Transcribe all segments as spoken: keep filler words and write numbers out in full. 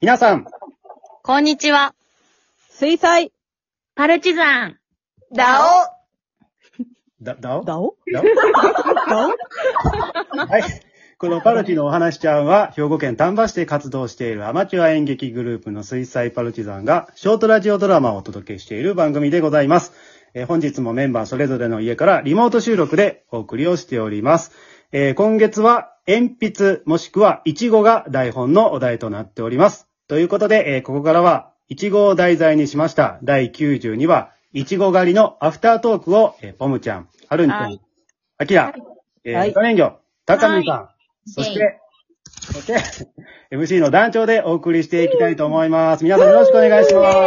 皆さん、こんにちは。水彩、パルチザン、ダオ。だ、ダオダオダオはい。このパルチのお話ちゃんは、兵庫県丹波市で活動しているアマチュア演劇グループの水彩パルチザンが、ショートラジオドラマをお届けしている番組でございます。えー、本日もメンバーそれぞれの家からリモート収録でお送りをしております。えー、今月は、鉛筆もしくはイチゴが台本のお題となっております。ということで、えー、ここからは、イチゴを題材にしました、だいきゅうじゅうにわ、イチゴ狩りのアフタートークを、えー、ポムちゃん、はるんちゃん、あきら、えー、豚人形、たかみんさん、はい、そして、そして、エムシー の団長でお送りしていきたいと思います。皆さんよろしくお願いします。お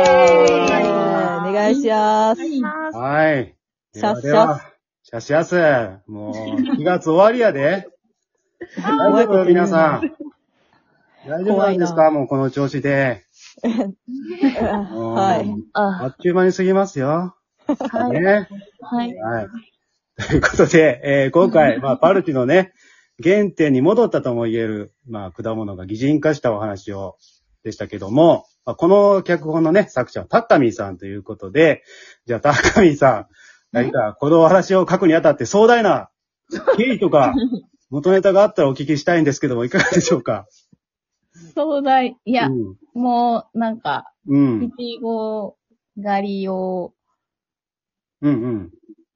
願いします。はい。シャッシャス。シャッシャス。もう、くがつ終わりやで。大丈夫皆さん。大丈夫なんですかもうこの調子で。はい。あっという間に過ぎますよ。はい。ね、はい。はい。ということで、えー、今回、まあ、パルチのね、原点に戻ったとも言える、まあ、果物が擬人化したお話を、でしたけども、まあ、この脚本のね、作者はタッカミーさんということで、じゃあタッカミーさん、何かこのお話を書くにあたって壮大な経緯とか、元ネタがあったらお聞きしたいんですけども、いかがでしょうか？壮大。いや、うん、もう、なんか、うん。イチゴ狩りを、うんうん。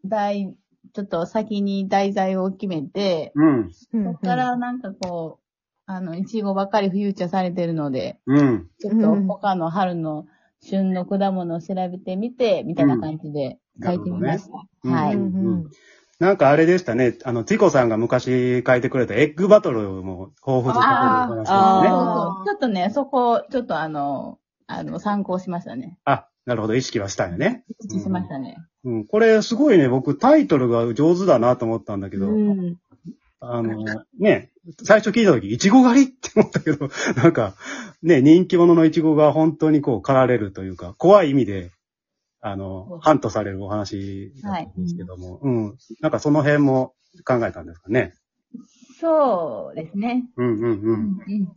題、ちょっと先に題材を決めて、うん。そこからなんかこう、あの、イチゴばっかりフィーチャーされてるので、うん。ちょっと他の春の旬の果物を調べてみて、みたいな感じで書いてみました。うんね、はい。うんうんなんかあれでしたね。あの、チコさんが昔書いてくれたエッグバトルも豊富としたところがありましたね。ちょっとね、そこ、ちょっとあの、あの、参考しましたね。あ、なるほど、意識はしたよね。意識しましたね。うん、うん、これすごいね、僕タイトルが上手だなと思ったんだけど、うん、あの、ね、最初聞いた時、イチゴ狩りって思ったけど、なんか、ね、人気者のイチゴが本当にこう、狩られるというか、怖い意味で、あの、ハントされるお話なんですけども、はい、うん。なんかその辺も考えたんですかね。そうですね。うんうんうん。うんうん、い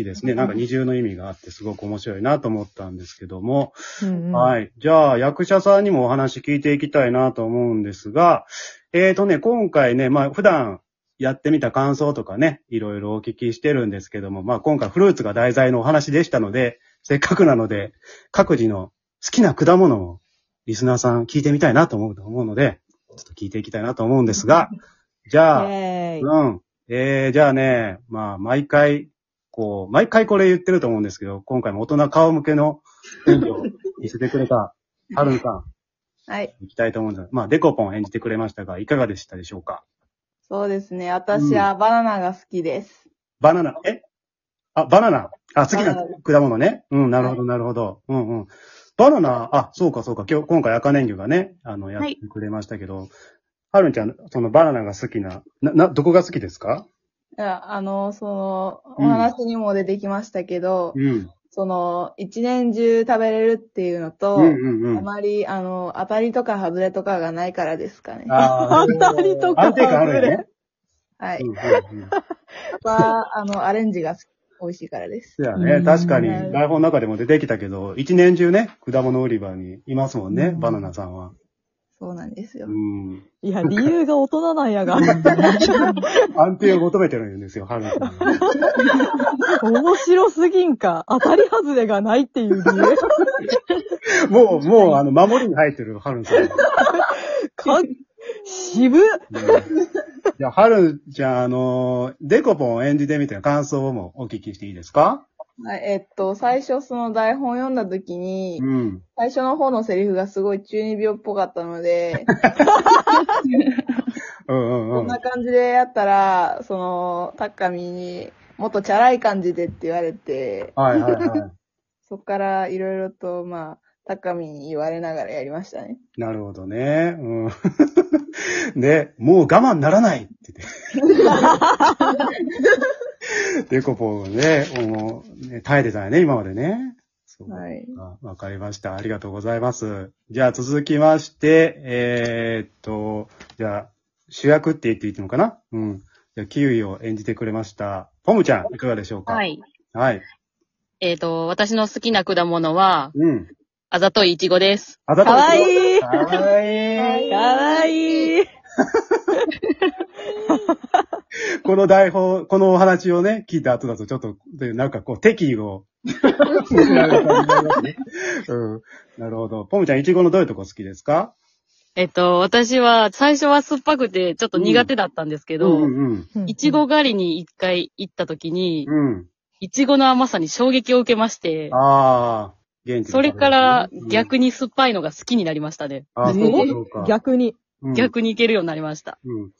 いですね。なんか二重の意味があってすごく面白いなと思ったんですけども、うんうん、はい。じゃあ役者さんにもお話聞いていきたいなと思うんですが、えーとね、今回ね、まあ普段やってみた感想とかね、いろいろお聞きしてるんですけども、まあ今回フルーツが題材のお話でしたので、せっかくなので各自の好きな果物をリスナーさん聞いてみたいなと思うと思うので、ちょっと聞いていきたいなと思うんですが、じゃあ、うん、えー、じゃあね、まあ、毎回、こう、毎回これ言ってると思うんですけど、今回も大人顔向けの演技を見せてくれた、はるんさん。はい。行きたいと思うんですが、まあ、デコポン演じてくれましたが、いかがでしたでしょうか？そうですね、私はバナナが好きです。うん、バナナ、え？あ、バナナ。あ、好きな果物ね。うん、なるほど、なるほど。うんうん。バナナ、あ、そうかそうか、今日、今回赤年魚がね、あの、やってくれましたけど、はい、はるんちゃん、そのバナナが好きな、な、な、どこが好きですか？いや、あの、その、お話にも出てきましたけど、うん、その、一年中食べれるっていうのと、うんうんうん、あまり、あの、当たりとか外れとかがないからですかね。あ当たりとか外れ。あるね、はい。は、あの、アレンジが好き。美味しいからです。そうやね。確かに、台本の中でも出てきたけど、一年中ね、果物売り場にいますもんね、うん、バナナさんは。そうなんですよ。うん。いや、理由が大人なんやが。安定を求めてるんですよ、春菜さんは。面白すぎんか。当たり外れがないっていう理由。もう、もう、あの、守りに入ってる、春菜さんは。渋っ、ね、じゃあ、はるちゃん、あの、デコポンを演じてみての感想もお聞きしていいですか？えっと、最初その台本読んだ時に、うん、最初の方のセリフがすごい中二病っぽかったので、うんうんうん、こんな感じでやったら、その、たっかみにもっとチャラい感じでって言われて、はいはいはい、そっからいろいろと、まあ、たっかみに言われながらやりましたね。なるほどね。うんね、もう我慢ならないって言って。デコポンね、もう、ね、耐えてたよね、今までね。そうはい。わかりました。ありがとうございます。じゃあ続きまして、えー、っと、じゃあ、主役って言っていいのかな？うん。じゃあ、キウイを演じてくれました。ポムちゃん、いかがでしょうか？はい。はい。えっ、ー、と、私の好きな果物は、うん、あざといイチゴです。あざといイチゴ。かわいい。かわいい。この台本、このお話をね、聞いた後だとちょっと、なんかこう、敵意を。うん、なるほど。ポムちゃん、イチゴのどういうとこ好きですか？えっと、私は、最初は酸っぱくて、ちょっと苦手だったんですけど、イチゴ狩りに一回行った時に、イチゴの甘さに衝撃を受けまして、あ現地ね、それから逆に酸っぱいのが好きになりましたね。うん、あそうか逆に、うん。逆にいけるようになりました。うん、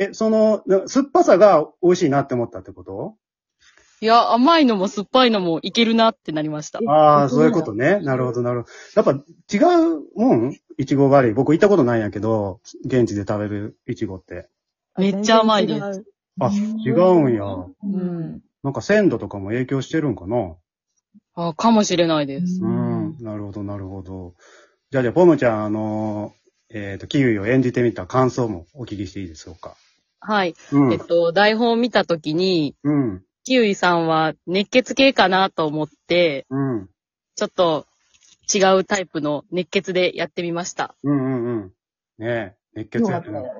え、その、酸っぱさが美味しいなって思ったってこと？いや、甘いのも酸っぱいのもいけるなってなりました。ああ、そういうことね。なるほど、なるほど。やっぱ違うもん？いちご狩り。僕行ったことないんやけど、現地で食べるいちごって。めっちゃ甘いです。あ、違うんや。うん。なんか鮮度とかも影響してるんかな？ああ、かもしれないです。うん。なるほど、なるほど。じゃあ、じゃあ、ポムちゃん、あの、えっと、キウイを演じてみた感想もお聞きしていいでしょうか？はい。うん、えっと、台本を見たときに、うん。キウイさんは熱血系かなと思って、うん、ちょっと違うタイプの熱血でやってみました。うんうんうん。ねえ、熱血やってなかった。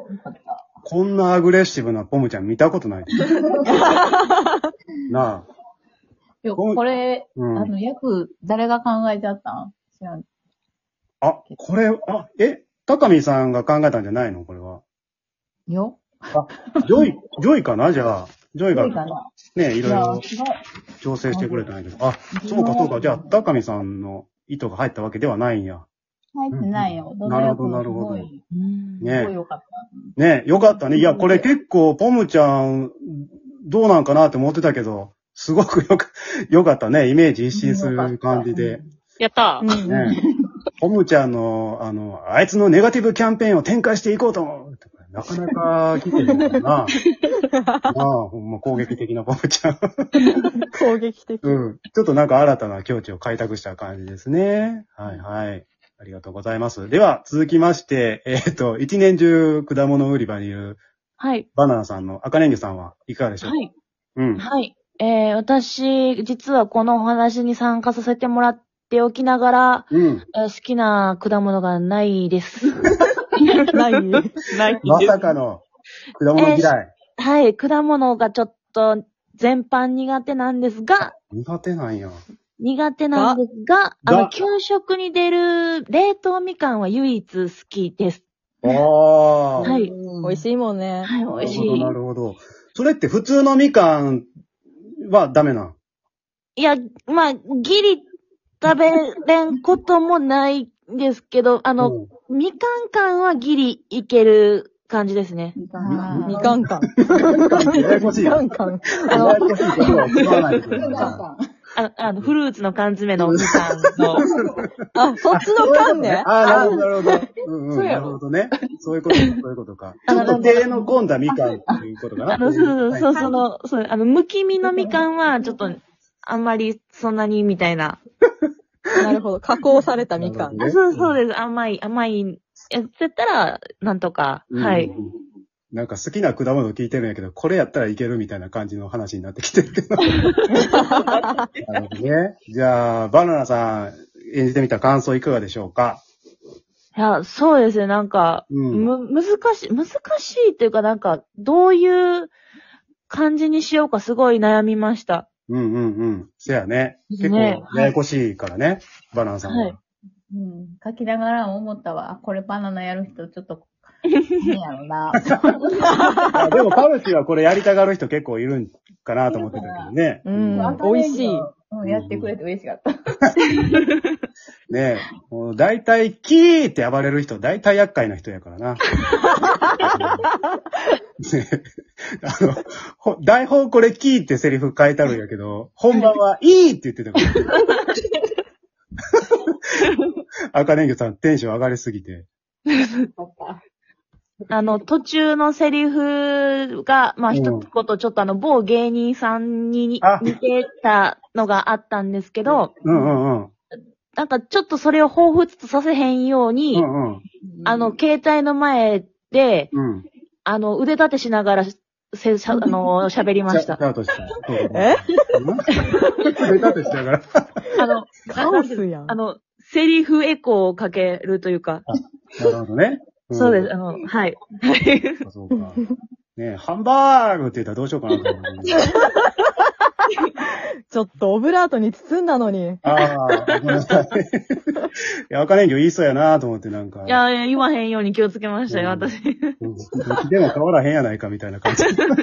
こんなアグレッシブなポムちゃん見たことない。なあ。いや、これ、うん、あの、役、誰が考えちゃったん？知らん。あ、これ、あ、え、高見さんが考えたんじゃないのこれは。よ。あ、ジョイ、ジョイかなじゃあ。ジョイがね、いろいろ調整してくれたんやけど。あ、そうかそうか。じゃあ、高見さんの意図が入ったわけではないんや。入ってないよ。なるほど、なるほど。ねえ。よかった。ねえ、よかったね。いや、これ結構、ポムちゃん、どうなんかなって思ってたけど、すごくよか、よかったね。イメージ一新する感じで。やったー。ねえ。ポムちゃんの、あの、あいつのネガティブキャンペーンを展開していこうと思う。なかなか来てるんだな。なあ、ほんま攻撃的なポムちゃん。攻撃的。うん。ちょっとなんか新たな境地を開拓した感じですね。はいはい。ありがとうございます。では、続きまして、えっ、ー、と、一年中果物売り場にいる、はい。バナナさんの赤レンゲさんはいかがでしょうか？はい。うん。はい。えー、私、実はこのお話に参加させてもらっておきながら、うん、えー、好きな果物がないです。ないないまさかの果物嫌い、えー。はい、果物がちょっと全般苦手なんですが。苦手なんや。苦手なんですが、あの、給食に出る冷凍みかんは唯一好きです。ああ。はい。美味しいもんね。はい、美味しい。なるほど。それって普通のみかんはダメなん？いや、まあ、ギリ食べれんこともないですけど、あの、うんみかん缶はギリいける感じですね。みかん缶。みかん缶。あの、あの、フルーツの缶詰のみかんの。あ、そっちの缶ね。あ、なるほど。うんうん。なるほどね。そういうこと、そういうことか。ちょっと手の込んだみかんっていうことかな。そうそうそう、その、そう、あの、むきみのみかんはちょっと、あんまりそんなにみたいな。なるほど。加工されたみかん。ね、そうそうです。甘い、甘い。やったら、なんとか、うん、はい。なんか好きな果物聞いてるんやけど、これやったらいけるみたいな感じの話になってきてるけど。なるほどね。じゃあ、バナナさん演じてみた感想いかがでしょうか？いや、そうですね。なんか、うん、む、難しい、難しいっていうか、なんか、どういう感じにしようかすごい悩みました。うんうんうん。せやね。結構、ややこしいからね。はい、バナナさんは。はい。うん。書きながら思ったわ。これバナナやる人、ちょっと、いいやろな。でも、パウチはこれやりたがる人結構いるんかなと思ってたけどね。うん。美味しい。うん、やってくれて嬉しかった。ねえ。もう大体、キーって暴れる人、大体厄介な人やからな。ねあの、ほ台本これキーってセリフ書いてあるんやけど、本番はいいって言ってたから。赤年魚さんテンション上がりすぎて。あの、途中のセリフが、まあ、一つこと、ちょっとあの、某芸人さんに似てたのがあったんですけど、うんうんうん。なんかちょっとそれを彷彿とさせへんように、うんうん、あの、携帯の前で、うんあの、腕立てしながら、せ、しゃ、あのー、喋りました。スタートした。えスタートしたから。あの、カオスやん。あの、セリフエコーをかけるというか。あ、なるほどね。うん、そうです、あの、はい。はい。そうか。ねえ、ハンバーグって言ったらどうしようかなと思って。ちょっとオブラートに包んだのに。ああ、ごめんなさい。いや、赤レンギョ言いそうやなと思ってなんか。いや、言わへんように気をつけましたよ、うん、私。でも変わらへんやないかみたいな感じ。なる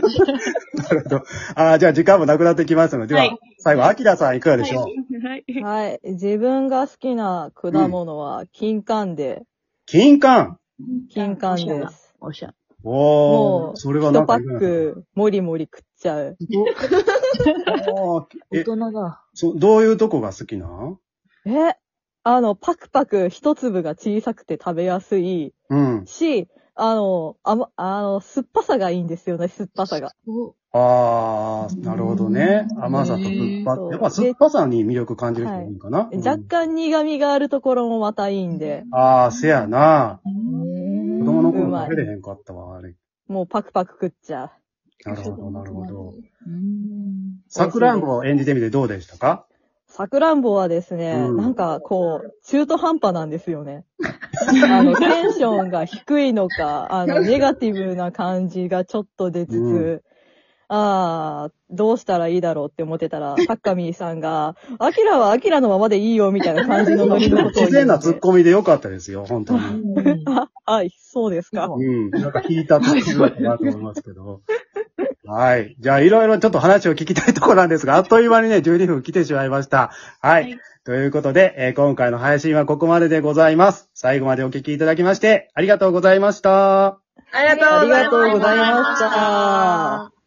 ほど。ああ、じゃあ時間もなくなってきますので、はい、では、最後、アキラさんいかがでしょう？はい。はい。自分が好きな果物は、金柑で。金柑？金柑です。おしゃ。おー、それはなんか。一パック、もりもり食っちゃう。大人が。そう、どういうとこが好きな？え、あの、パクパク一粒が小さくて食べやすい。うん。し、あの、あま、あの、酸っぱさがいいんですよね、酸っぱさが。あー、なるほどね。甘さと酸っぱさ。やっぱ酸っぱさに魅力感じる人がいいかな、はい、うん、若干苦味があるところもまたいいんで。あー、せやな。子供の頃食べれへんかったわ、あれ。もうパクパク食っちゃう。なるほど、なるほど。サクランボを演じてみてどうでしたか？サクランボはですね、うん、なんかこう、中途半端なんですよね。あの、テンションが低いのか、あの、ネガティブな感じがちょっと出つつ、うん、ああ、どうしたらいいだろうって思ってたら、タッカミーさんが、アキラはアキラのままでいいよみたいな感じのノリのことを言って。自然なツッコミでよかったですよ、本当に。はい、そうですか。うん、なんか引いたツッコミだなと思いますけど。はい。じゃあ、いろいろちょっと話を聞きたいところなんですが、あっという間にね、じゅうにふん来てしまいました。はい。はい、ということで、えー、今回の配信はここまででございます。最後までお聞きいただきまして、ありがとうございました。ありがとうございました。